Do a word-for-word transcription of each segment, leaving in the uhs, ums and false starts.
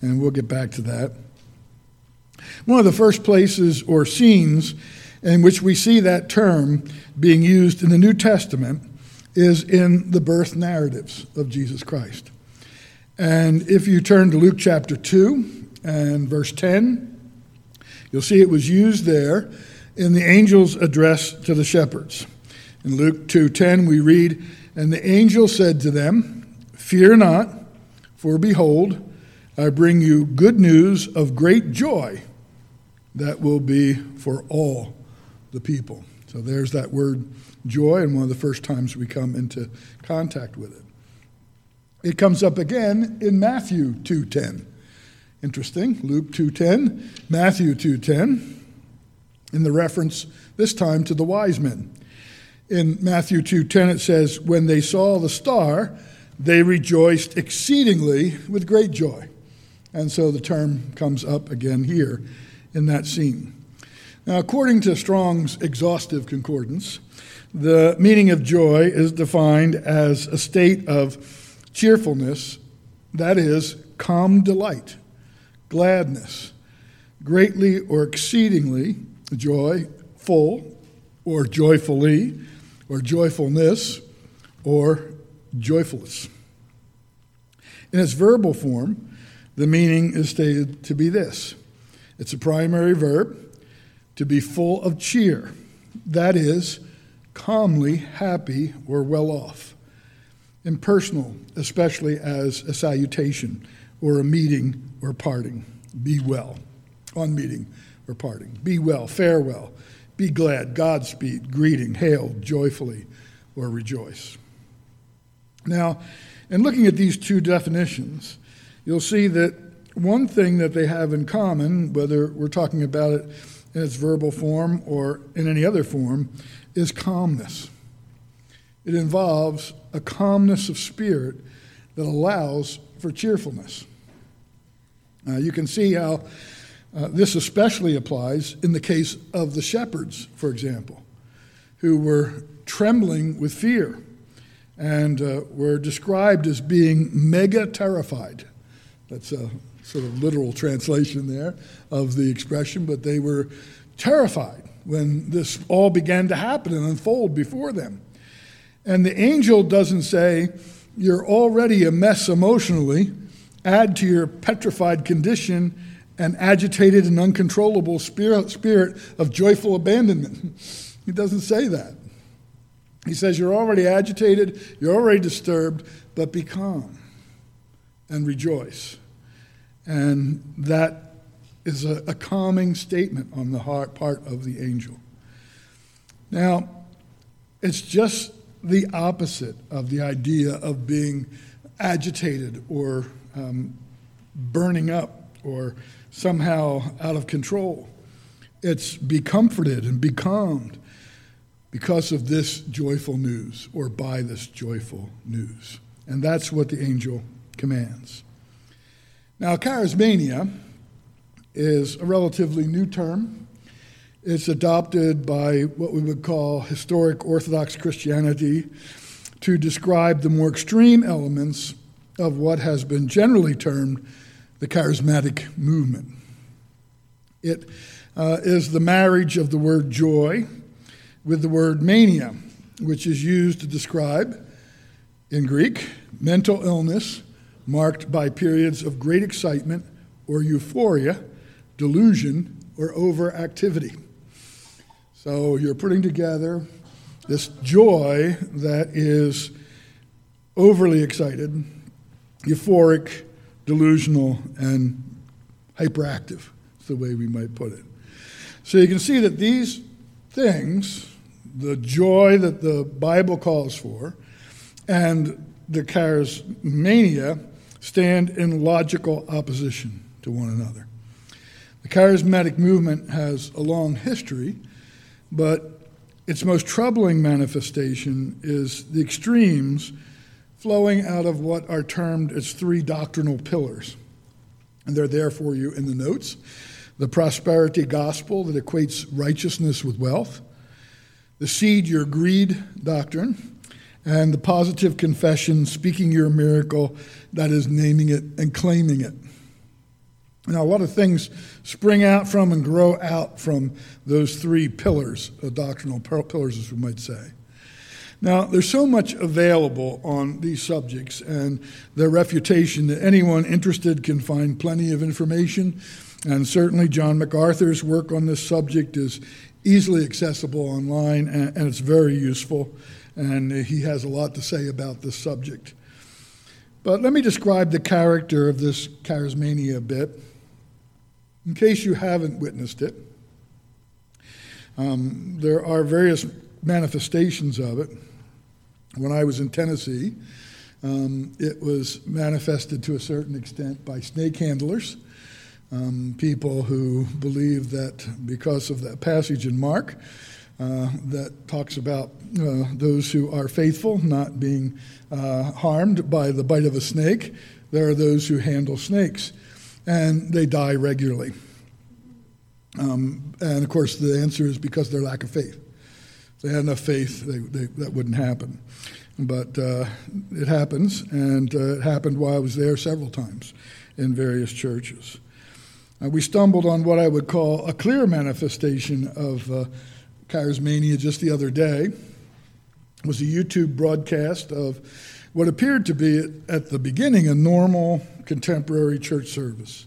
and we'll get back to that. One of the first places or scenes in which we see that term being used in the New Testament is in the birth narratives of Jesus Christ. And if you turn to Luke chapter two and verse ten, you'll see it was used there in the angel's address to the shepherds. In Luke two ten we read, "And the angel said to them, 'Fear not, for behold, I bring you good news of great joy that will be for all the people.'" So there's that word joy, and one of the first times we come into contact with it. It comes up again in Matthew two ten. Interesting, Luke two ten, Matthew two ten, in the reference this time to the wise men. In Matthew two ten it says, "When they saw the star, they rejoiced exceedingly with great joy." And so the term comes up again here in that scene. Now, according to Strong's exhaustive concordance, the meaning of joy is defined as a state of cheerfulness, that is, calm delight, gladness, greatly or exceedingly joyful, or joyfully, or joyfulness, or joyfulness. In its verbal form, the meaning is stated to be this. It's a primary verb, to be full of cheer, that is, calmly happy or well off. Impersonal, especially as a salutation or a meeting or parting. Be well. On meeting or parting. Be well, farewell, be glad, Godspeed, greeting, hail, joyfully, or rejoice. Now, in looking at these two definitions, you'll see that one thing that they have in common, whether we're talking about it in its verbal form or in any other form, is calmness. It involves a calmness of spirit that allows for cheerfulness. Uh, you can see how uh, this especially applies in the case of the shepherds, for example, who were trembling with fear and uh, were described as being mega terrified. That's a sort of literal translation there of the expression, but they were terrified when this all began to happen and unfold before them. And the angel doesn't say, "You're already a mess emotionally. Add to your petrified condition an agitated and uncontrollable spirit, spirit of joyful abandonment." He doesn't say that. He says, "You're already agitated, you're already disturbed, but be calm and rejoice." And that is a, a calming statement on the heart, part of the angel. Now, it's just the opposite of the idea of being agitated or um, burning up or somehow out of control. It's be comforted and be calmed because of this joyful news or by this joyful news. And that's what the angel commands. Now, charismania is a relatively new term. It's adopted by what we would call historic Orthodox Christianity to describe the more extreme elements of what has been generally termed the charismatic movement. It uh, is the marriage of the word joy with the word mania, which is used to describe, in Greek, mental illness marked by periods of great excitement or euphoria, delusion, or overactivity. So you're putting together this joy that is overly excited, euphoric, delusional, and hyperactive. That's the way we might put it. So you can see that these things, the joy that the Bible calls for, and the charismania, stand in logical opposition to one another. The charismatic movement has a long history, but its most troubling manifestation is the extremes flowing out of what are termed its three doctrinal pillars. And they're there for you in the notes. The prosperity gospel that equates righteousness with wealth, the seed your greed doctrine, and the positive confession, speaking your miracle, that is naming it and claiming it. Now, a lot of things spring out from and grow out from those three pillars, doctrinal pillars, as we might say. Now, there's so much available on these subjects and their refutation that anyone interested can find plenty of information. And certainly John MacArthur's work on this subject is easily accessible online, and it's very useful. And he has a lot to say about this subject. But let me describe the character of this charismania a bit, in case you haven't witnessed it. Um, there are various manifestations of it. When I was in Tennessee, um, it was manifested to a certain extent by snake handlers, um, people who believe that because of that passage in Mark uh, that talks about uh, those who are faithful not being uh, harmed by the bite of a snake, there are those who handle snakes, and they die regularly. Um, and of course, the answer is because of their lack of faith. If they had enough faith, they, they, that wouldn't happen. But uh, it happens, and uh, it happened while I was there several times in various churches. Uh, we stumbled on what I would call a clear manifestation of uh, charismania just the other day. It was a YouTube broadcast of what appeared to be, at the beginning, a normal contemporary church service.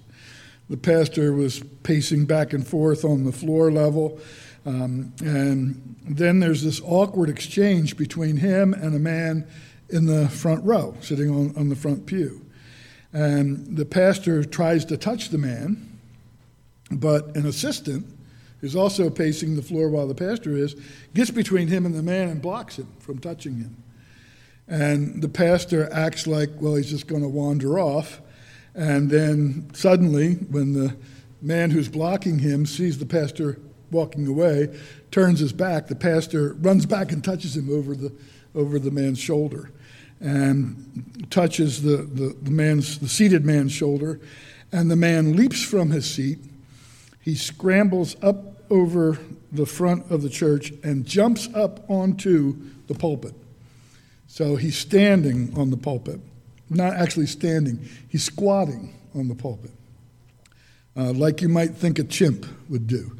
The pastor was pacing back and forth on the floor level, Um, and then there's this awkward exchange between him and a man in the front row, sitting on, on the front pew. And the pastor tries to touch the man, but an assistant, who's also pacing the floor while the pastor is, gets between him and the man and blocks him from touching him. And the pastor acts like, well, he's just going to wander off. And then suddenly, when the man who's blocking him sees the pastor walking away, turns his back, the pastor runs back and touches him over the over the man's shoulder, and touches the, the, the man's the seated man's shoulder, and the man leaps from his seat. He scrambles up over the front of the church and jumps up onto the pulpit. So he's standing on the pulpit. Not actually standing, he's squatting on the pulpit. Uh, like you might think a chimp would do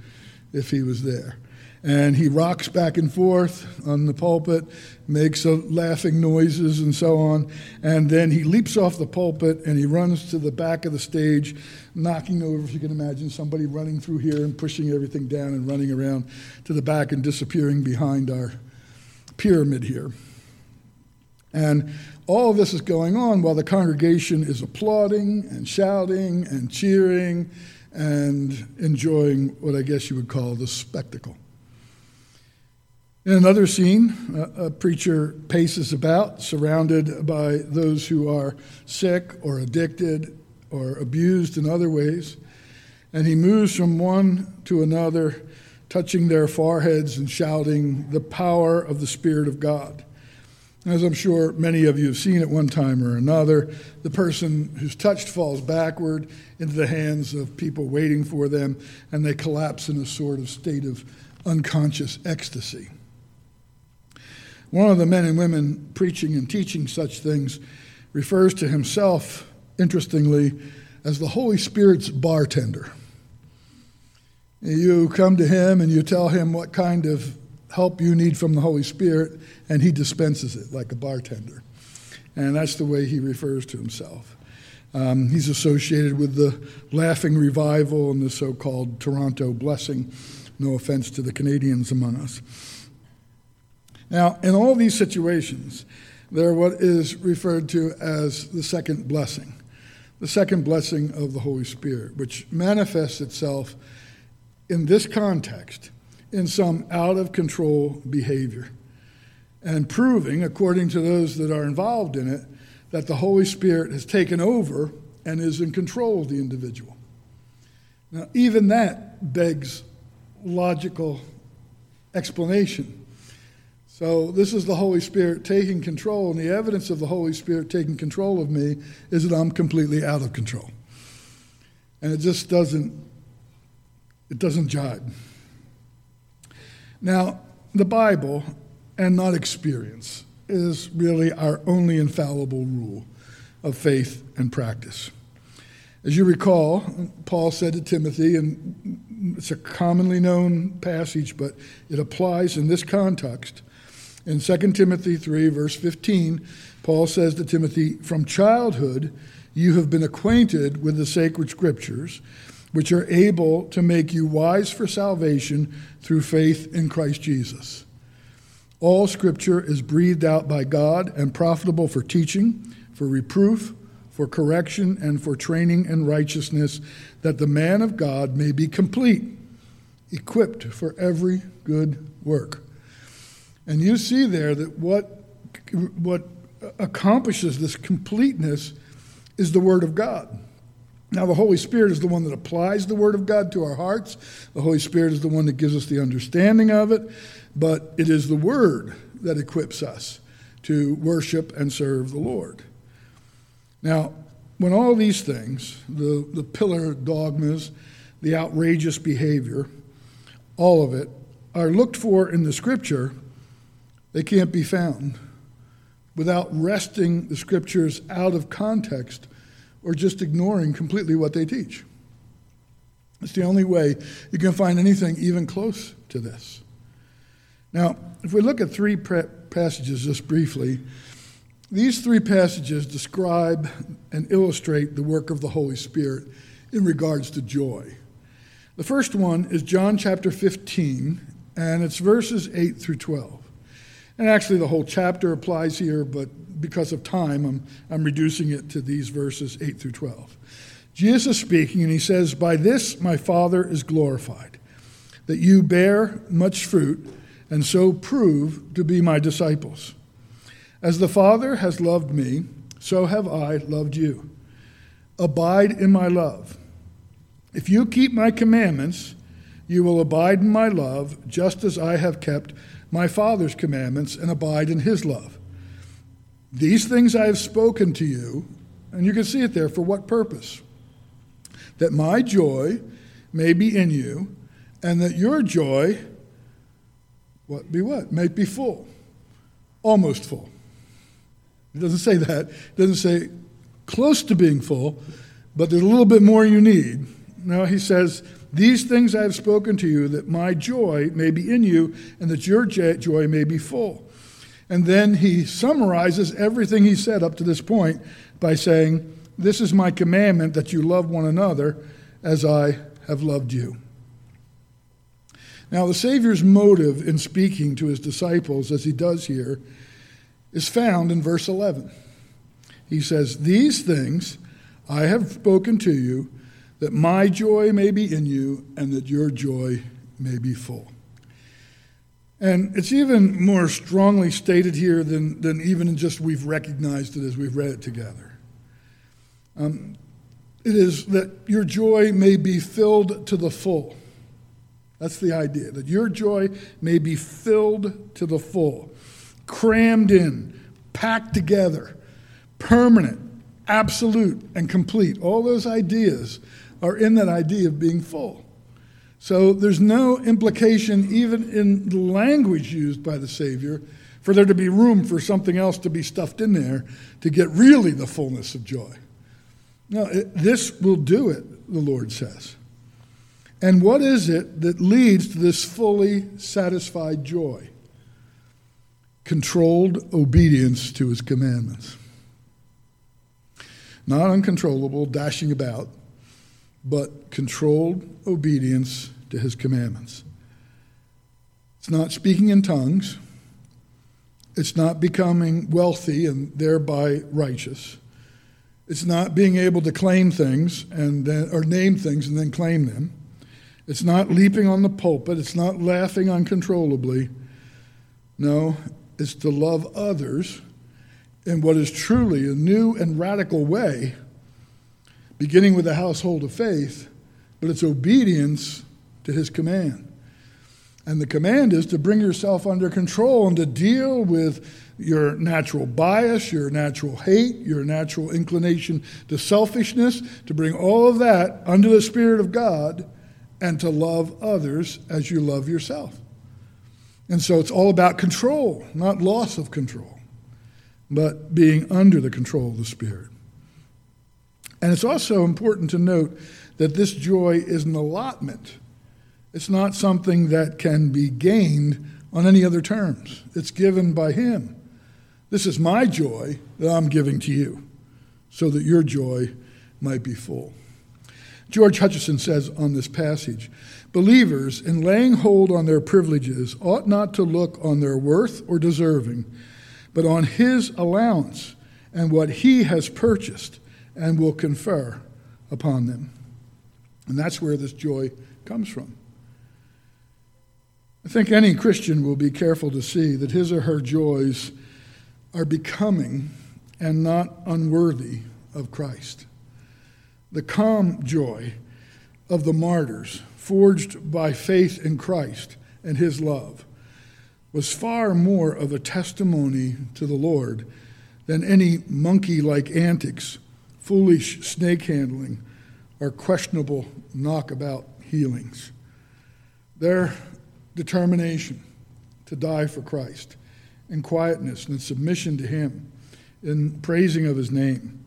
if he was there. And he rocks back and forth on the pulpit, makes a laughing noises and so on, and then he leaps off the pulpit and he runs to the back of the stage, knocking over, if you can imagine, somebody running through here and pushing everything down and running around to the back and disappearing behind our pyramid here. And all of this is going on while the congregation is applauding and shouting and cheering and enjoying what I guess you would call the spectacle. In another scene, a preacher paces about, surrounded by those who are sick or addicted or abused in other ways, and he moves from one to another, touching their foreheads and shouting the power of the Spirit of God. As I'm sure many of you have seen at one time or another, the person who's touched falls backward into the hands of people waiting for them, and they collapse in a sort of state of unconscious ecstasy. One of the men and women preaching and teaching such things refers to himself, interestingly, as the Holy Spirit's bartender. You come to him and you tell him what kind of help you need from the Holy Spirit, and he dispenses it like a bartender. And that's the way he refers to himself. Um, he's associated with the Laughing Revival and the so-called Toronto Blessing. No offense to the Canadians among us. Now, in all these situations, there are what is referred to as the second blessing, the second blessing of the Holy Spirit, which manifests itself in this context in some out-of-control behavior, and proving, according to those that are involved in it, that the Holy Spirit has taken over and is in control of the individual. Now, even that begs logical explanation. So this is the Holy Spirit taking control, and the evidence of the Holy Spirit taking control of me is that I'm completely out of control. And it just doesn't, it doesn't jibe. Now, the Bible, and not experience, is really our only infallible rule of faith and practice. As you recall, Paul said to Timothy, and it's a commonly known passage, but it applies in this context. In Second Timothy three, verse fifteen, Paul says to Timothy, "From childhood you have been acquainted with the sacred scriptures, which are able to make you wise for salvation through faith in Christ Jesus. All scripture is breathed out by God and profitable for teaching, for reproof, for correction, and for training in righteousness, that the man of God may be complete, equipped for every good work." And you see there that what what accomplishes this completeness is the Word of God. Now, the Holy Spirit is the one that applies the Word of God to our hearts. The Holy Spirit is the one that gives us the understanding of it. But it is the Word that equips us to worship and serve the Lord. Now, when all these things, the, the pillar dogmas, the outrageous behavior, all of it, are looked for in the Scripture, they can't be found without wresting the Scriptures out of context or just ignoring completely what they teach. It's the only way you can find anything even close to this. Now, if we look at three passages just briefly, these three passages describe and illustrate the work of the Holy Spirit in regards to joy. The first one is John chapter fifteen, and it's verses eight through twelve. And actually the whole chapter applies here, but because of time, I'm, I'm reducing it to these verses eight through twelve. Jesus is speaking, and he says, "By this my Father is glorified, that you bear much fruit, and so prove to be my disciples. As the Father has loved me, so have I loved you. Abide in my love. If you keep my commandments, you will abide in my love, just as I have kept my Father's commandments and abide in his love. These things I have spoken to you," and you can see it there, "for what purpose? That my joy may be in you, and that your joy," what be what? "May be full," almost full. It doesn't say that. It doesn't say close to being full, but there's a little bit more you need. Now he says, "These things I have spoken to you, that my joy may be in you, and that your joy may be full." And then he summarizes everything he said up to this point by saying, "This is my commandment, that you love one another as I have loved you." Now, the Savior's motive in speaking to his disciples, as he does here, is found in verse eleven. He says, "These things I have spoken to you, that my joy may be in you, and that your joy may be full." And it's even more strongly stated here than, than even in just we've recognized it as we've read it together. Um, it is that your joy may be filled to the full. That's the idea, that your joy may be filled to the full, crammed in, packed together, permanent, absolute, and complete. All those ideas are in that idea of being full. So there's no implication, even in the language used by the Savior, for there to be room for something else to be stuffed in there to get really the fullness of joy. No, it, this will do it, the Lord says. And what is it that leads to this fully satisfied joy? Controlled obedience to his commandments. Not uncontrollable, dashing about, but controlled obedience to his commandments. It's not speaking in tongues. It's not becoming wealthy and thereby righteous. It's not being able to claim things and then, or name things and then claim them. It's not leaping on the pulpit. It's not laughing uncontrollably. No, it's to love others in what is truly a new and radical way, beginning with the household of faith, but it's obedience to his command. And the command is to bring yourself under control and to deal with your natural bias, your natural hate, your natural inclination to selfishness, to bring all of that under the Spirit of God and to love others as you love yourself. And so it's all about control, not loss of control, but being under the control of the Spirit. And it's also important to note that this joy is an allotment. It's not something that can be gained on any other terms. It's given by him. This is my joy that I'm giving to you, so that your joy might be full. George Hutchison says on this passage, believers, in laying hold on their privileges, ought not to look on their worth or deserving, but on his allowance and what he has purchased and will confer upon them. And that's where this joy comes from. I think any Christian will be careful to see that his or her joys are becoming and not unworthy of Christ. The calm joy of the martyrs, forged by faith in Christ and his love, was far more of a testimony to the Lord than any monkey-like antics, foolish snake handling, or questionable knockabout healings. Their determination to die for Christ in quietness and submission to him, in praising of his name,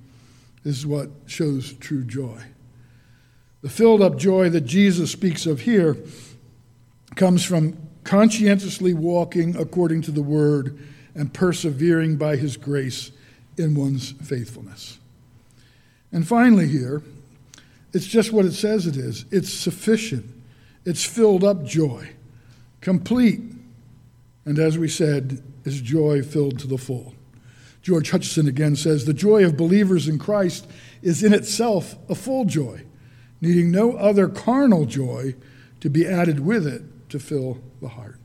is what shows true joy. The filled-up joy that Jesus speaks of here comes from conscientiously walking according to the word and persevering by his grace in one's faithfulness. And finally here, it's just what it says it is. It's sufficient. It's filled-up joy, complete, and as we said, is joy filled to the full. George Hutchison again says, the joy of believers in Christ is in itself a full joy, needing no other carnal joy to be added with it to fill the heart.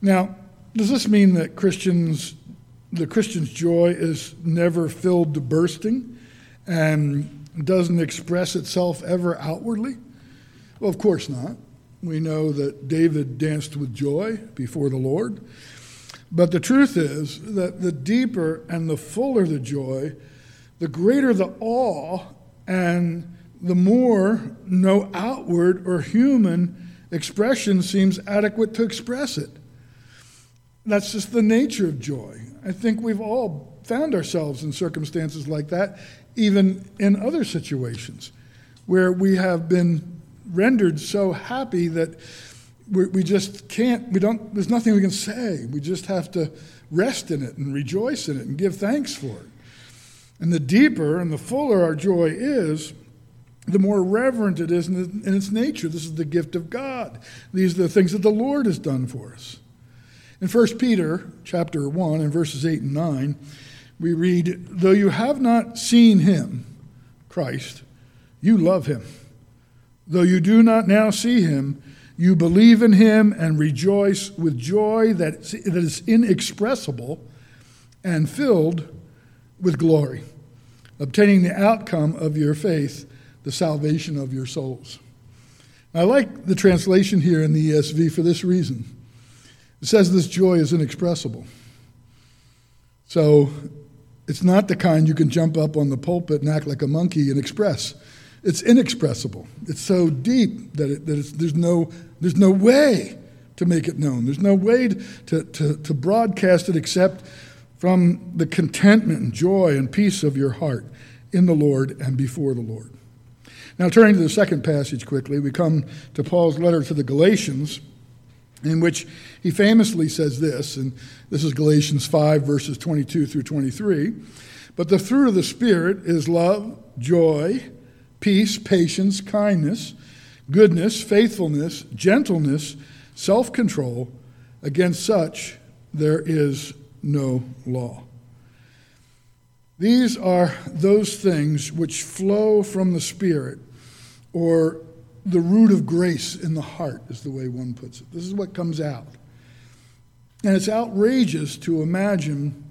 Now, does this mean that Christians, the Christian's joy is never filled to bursting and doesn't express itself ever outwardly? Well, of course not. We know that David danced with joy before the Lord. But the truth is that the deeper and the fuller the joy, the greater the awe, and the more no outward or human expression seems adequate to express it. That's just the nature of joy. I think we've all found ourselves in circumstances like that, even in other situations where we have been rendered so happy that we just can't, we don't, there's nothing we can say. We just have to rest in it and rejoice in it and give thanks for it. And the deeper and the fuller our joy is, the more reverent it is in its nature. This is the gift of God. These are the things that the Lord has done for us. In First Peter chapter one and verses eight and nine, we read, though you have not seen him, Christ, you love him. Though you do not now see him, you believe in him and rejoice with joy that is inexpressible and filled with glory, obtaining the outcome of your faith, the salvation of your souls. I like the translation here in the E S V for this reason. It says this joy is inexpressible. So it's not the kind you can jump up on the pulpit and act like a monkey and express. It's inexpressible. It's so deep that, it, that it's, there's no there's no way to make it known. There's no way to, to, to broadcast it except from the contentment and joy and peace of your heart in the Lord and before the Lord. Now, turning to the second passage quickly, we come to Paul's letter to the Galatians, in which he famously says this, and this is Galatians five, verses twenty-two through twenty-three, but the fruit of the Spirit is love, joy, peace, patience, kindness, goodness, faithfulness, gentleness, self-control. Against such there is no law. These are those things which flow from the Spirit, or the root of grace in the heart, is the way one puts it. This is what comes out. And it's outrageous to imagine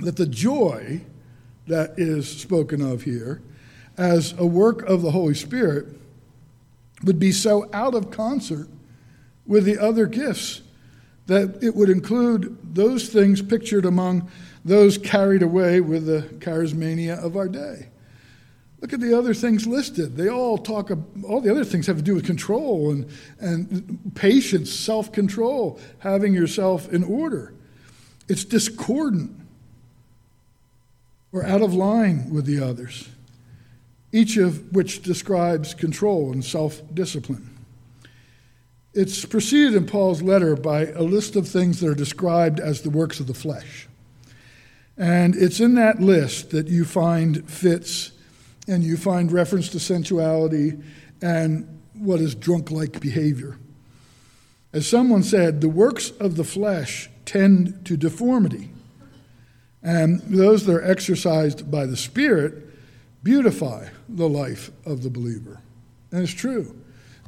that the joy that is spoken of here as a work of the Holy Spirit would be so out of concert with the other gifts that it would include those things pictured among those carried away with the charismania of our day. Look at the other things listed. They all talk, all the other things have to do with control and, and patience, self-control, having yourself in order. It's discordant or out of line with the others. each of which describes control and self-discipline. It's preceded in Paul's letter by a list of things that are described as the works of the flesh. And it's in that list that you find fits and you find reference to sensuality and what is drunk-like behavior. As someone said, the works of the flesh tend to deformity, and those that are exercised by the Spirit beautify the life of the believer. And it's true.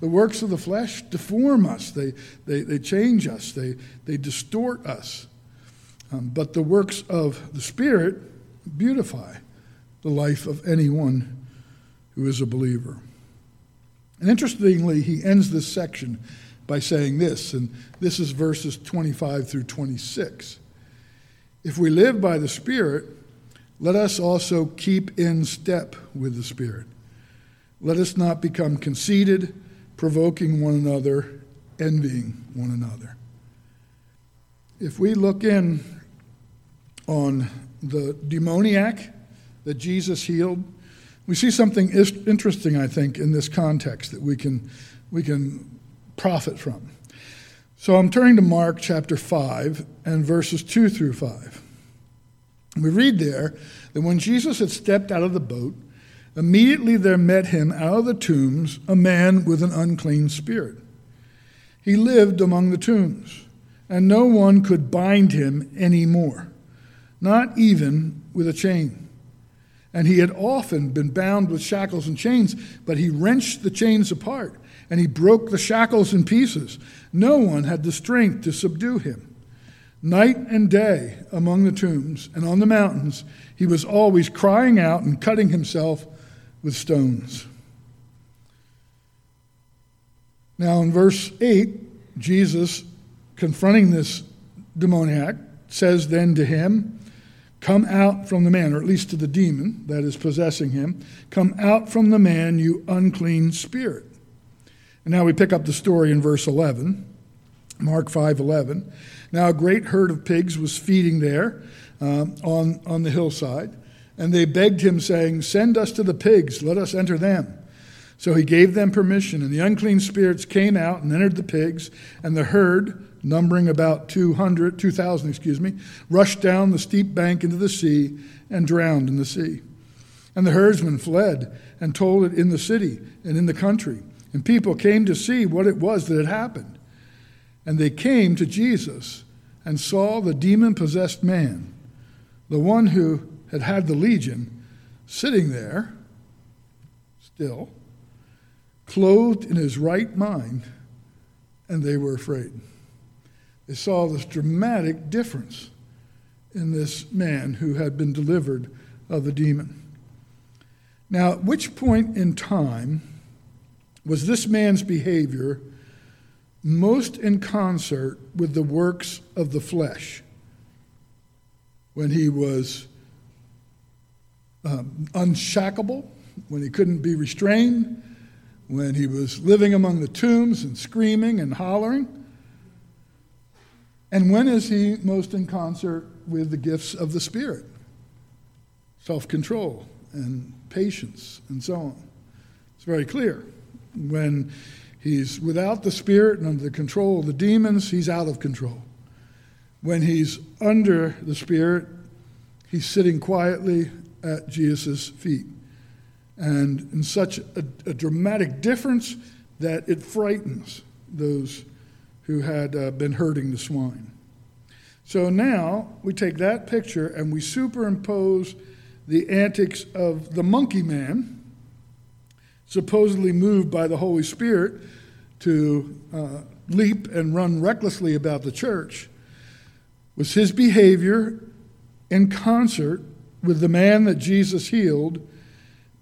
The works of the flesh deform us. They they, they change us. They, they distort us. Um, but the works of the Spirit beautify the life of anyone who is a believer. And interestingly, he ends this section by saying this, and this is verses twenty-five through twenty-six. If we live by the Spirit, let us also keep in step with the Spirit. Let us not become conceited, provoking one another, envying one another. If we look in on the demoniac that Jesus healed, we see something interesting, I think, in this context that we can we can profit from. So I'm turning to Mark chapter five and verses two through five. We read there that when Jesus had stepped out of the boat, immediately there met him out of the tombs a man with an unclean spirit. He lived among the tombs, and no one could bind him any more, not even with a chain. And he had often been bound with shackles and chains, but he wrenched the chains apart, and he broke the shackles in pieces. No one had the strength to subdue him. Night and day among the tombs and on the mountains, he was always crying out and cutting himself with stones. Now in verse eight, Jesus, confronting this demoniac, says then to him, "Come out from the man," or at least to the demon that is possessing him. "Come out from the man, you unclean spirit." And now we pick up the story in verse eleven, Mark five eleven. Now a great herd of pigs was feeding there um, on, on the hillside, and they begged him, saying, "Send us to the pigs, let us enter them." So he gave them permission, and the unclean spirits came out and entered the pigs, and the herd, numbering about two hundred, two thousand, excuse me, rushed down the steep bank into the sea and drowned in the sea. And the herdsmen fled and told it in the city and in the country. And people came to see what it was that had happened. And they came to Jesus and saw the demon-possessed man, the one who had had the legion, sitting there, still, clothed in his right mind, and they were afraid. They saw this dramatic difference in this man who had been delivered of the demon. Now, at which point in time was this man's behavior most in concert with the works of the flesh? When he was um, unshackable, when he couldn't be restrained, when he was living among the tombs and screaming and hollering? And when is he most in concert with the gifts of the Spirit? Self-control and patience and so on. It's very clear. When he's without the Spirit and under the control of the demons, he's out of control. When he's under the Spirit, he's sitting quietly at Jesus' feet. And in such a, a dramatic difference that it frightens those who had uh, been herding the swine. So now we take that picture and we superimpose the antics of the monkey man, supposedly moved by the Holy Spirit to uh, leap and run recklessly about the church. Was his behavior in concert with the man that Jesus healed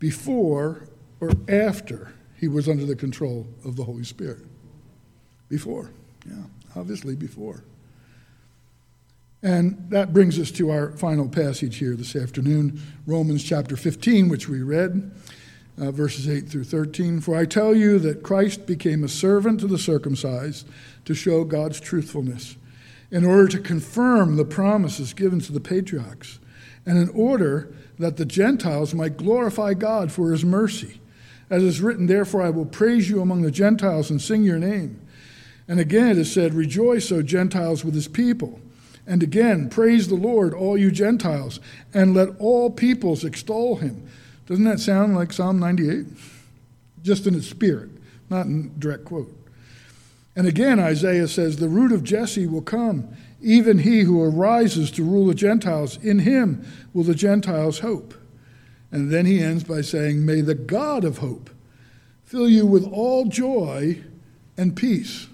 before or after he was under the control of the Holy Spirit? Before. Yeah, obviously before. And that brings us to our final passage here this afternoon, Romans chapter fifteen, which we read, uh, verses eight through thirteen. "For I tell you that Christ became a servant to the circumcised to show God's truthfulness, in order to confirm the promises given to the patriarchs, and in order that the Gentiles might glorify God for his mercy. As is written, therefore I will praise you among the Gentiles and sing your name. And again it is said, rejoice, O Gentiles, with his people. And again, praise the Lord, all you Gentiles, and let all peoples extol him. Doesn't that sound like Psalm ninety-eight? Just in its spirit, not in direct quote. And again, Isaiah says, the root of Jesse will come, even he who arises to rule the Gentiles. In him will the Gentiles hope. And then he ends by saying, may the God of hope fill you with all joy and peace.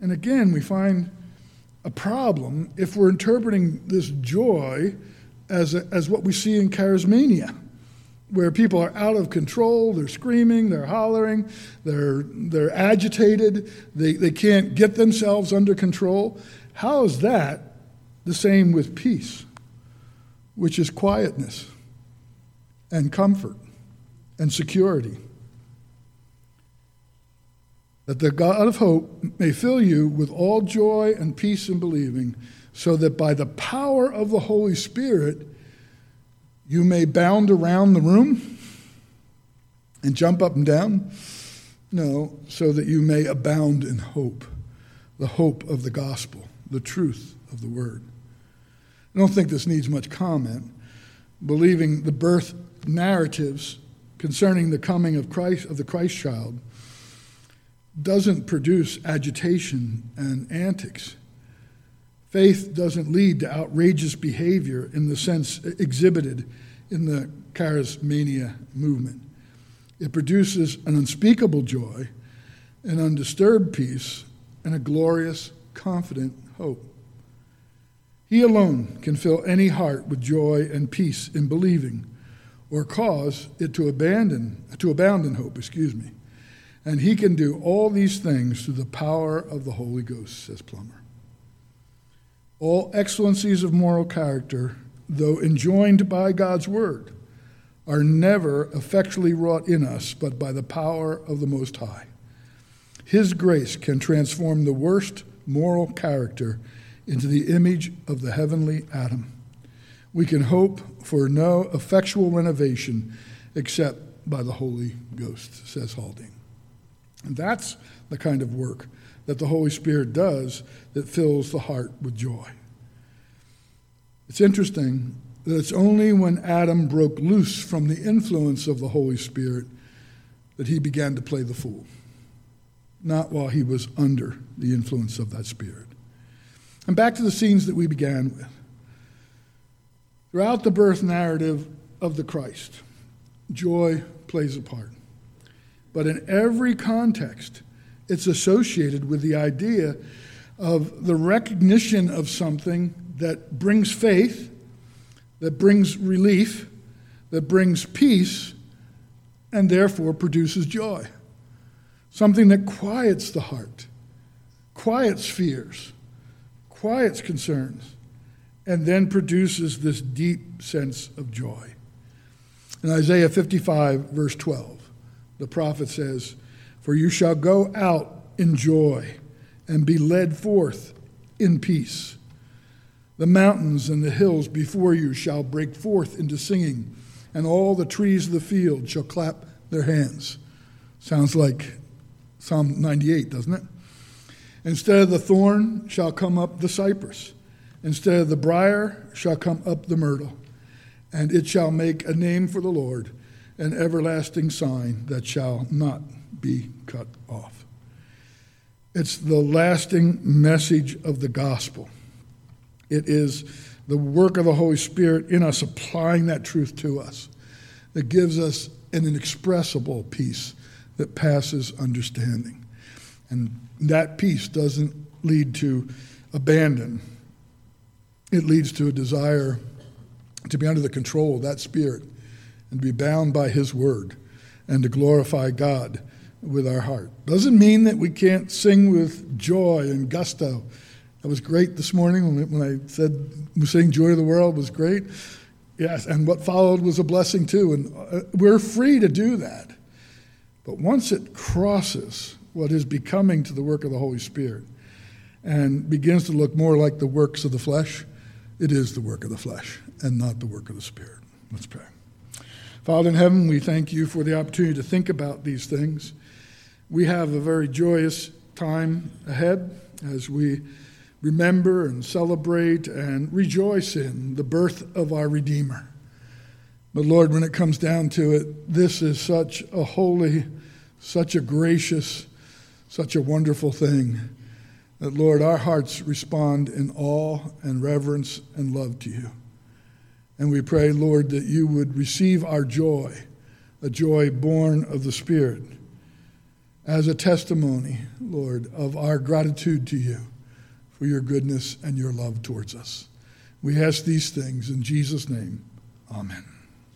And again, we find a problem if we're interpreting this joy as a, as what we see in Charismania, where people are out of control, they're screaming, they're hollering, they're they're agitated, they, they can't get themselves under control. How is that the same with peace, which is quietness and comfort and security? That the God of hope may fill you with all joy and peace in believing, so that by the power of the Holy Spirit you may bound around the room and jump up and down? No, so that you may abound in hope, the hope of the gospel, the truth of the word. I don't think this needs much comment. Believing the birth narratives concerning the coming of Christ, of the Christ child, doesn't produce agitation and antics. Faith doesn't lead to outrageous behavior in the sense exhibited in the Charismania movement. It produces an unspeakable joy, an undisturbed peace, and a glorious, confident hope. He alone can fill any heart with joy and peace in believing, or cause it to abandon, to abound in hope, excuse me. And he can do all these things through the power of the Holy Ghost, says Plummer. All excellencies of moral character, though enjoined by God's word, are never effectually wrought in us but by the power of the Most High. His grace can transform the worst moral character into the image of the heavenly Adam. We can hope for no effectual renovation except by the Holy Ghost, says Haldane. And that's the kind of work that the Holy Spirit does that fills the heart with joy. It's interesting that it's only when Adam broke loose from the influence of the Holy Spirit that he began to play the fool, not while he was under the influence of that Spirit. And back to the scenes that we began with. Throughout the birth narrative of the Christ, joy plays a part. But in every context, it's associated with the idea of the recognition of something that brings faith, that brings relief, that brings peace, and therefore produces joy. Something that quiets the heart, quiets fears, quiets concerns, and then produces this deep sense of joy. In Isaiah fifty-five, verse twelve, the prophet says, for you shall go out in joy and be led forth in peace. The mountains and the hills before you shall break forth into singing, and all the trees of the field shall clap their hands. Sounds like Psalm ninety-eight, doesn't it? Instead of the thorn shall come up the cypress. Instead of the briar shall come up the myrtle. And it shall make a name for the Lord, an everlasting sign that shall not be cut off. It's the lasting message of the gospel. It is the work of the Holy Spirit in us, applying that truth to us, that gives us an inexpressible peace that passes understanding. And that peace doesn't lead to abandon. It leads to a desire to be under the control of that Spirit and to be bound by his word and to glorify God with our heart. Doesn't mean that we can't sing with joy and gusto. That was great this morning when I said we sang Joy to the World was great. Yes, and what followed was a blessing too. And we're free to do that. But once it crosses what is becoming to the work of the Holy Spirit and begins to look more like the works of the flesh, it is the work of the flesh and not the work of the Spirit. Let's pray. Father in heaven, we thank you for the opportunity to think about these things. We have a very joyous time ahead as we remember and celebrate and rejoice in the birth of our Redeemer. But Lord, when it comes down to it, this is such a holy, such a gracious, such a wonderful thing that, Lord, our hearts respond in awe and reverence and love to you. And we pray, Lord, that you would receive our joy, a joy born of the Spirit, as a testimony, Lord, of our gratitude to you for your goodness and your love towards us. We ask these things in Jesus' name. Amen.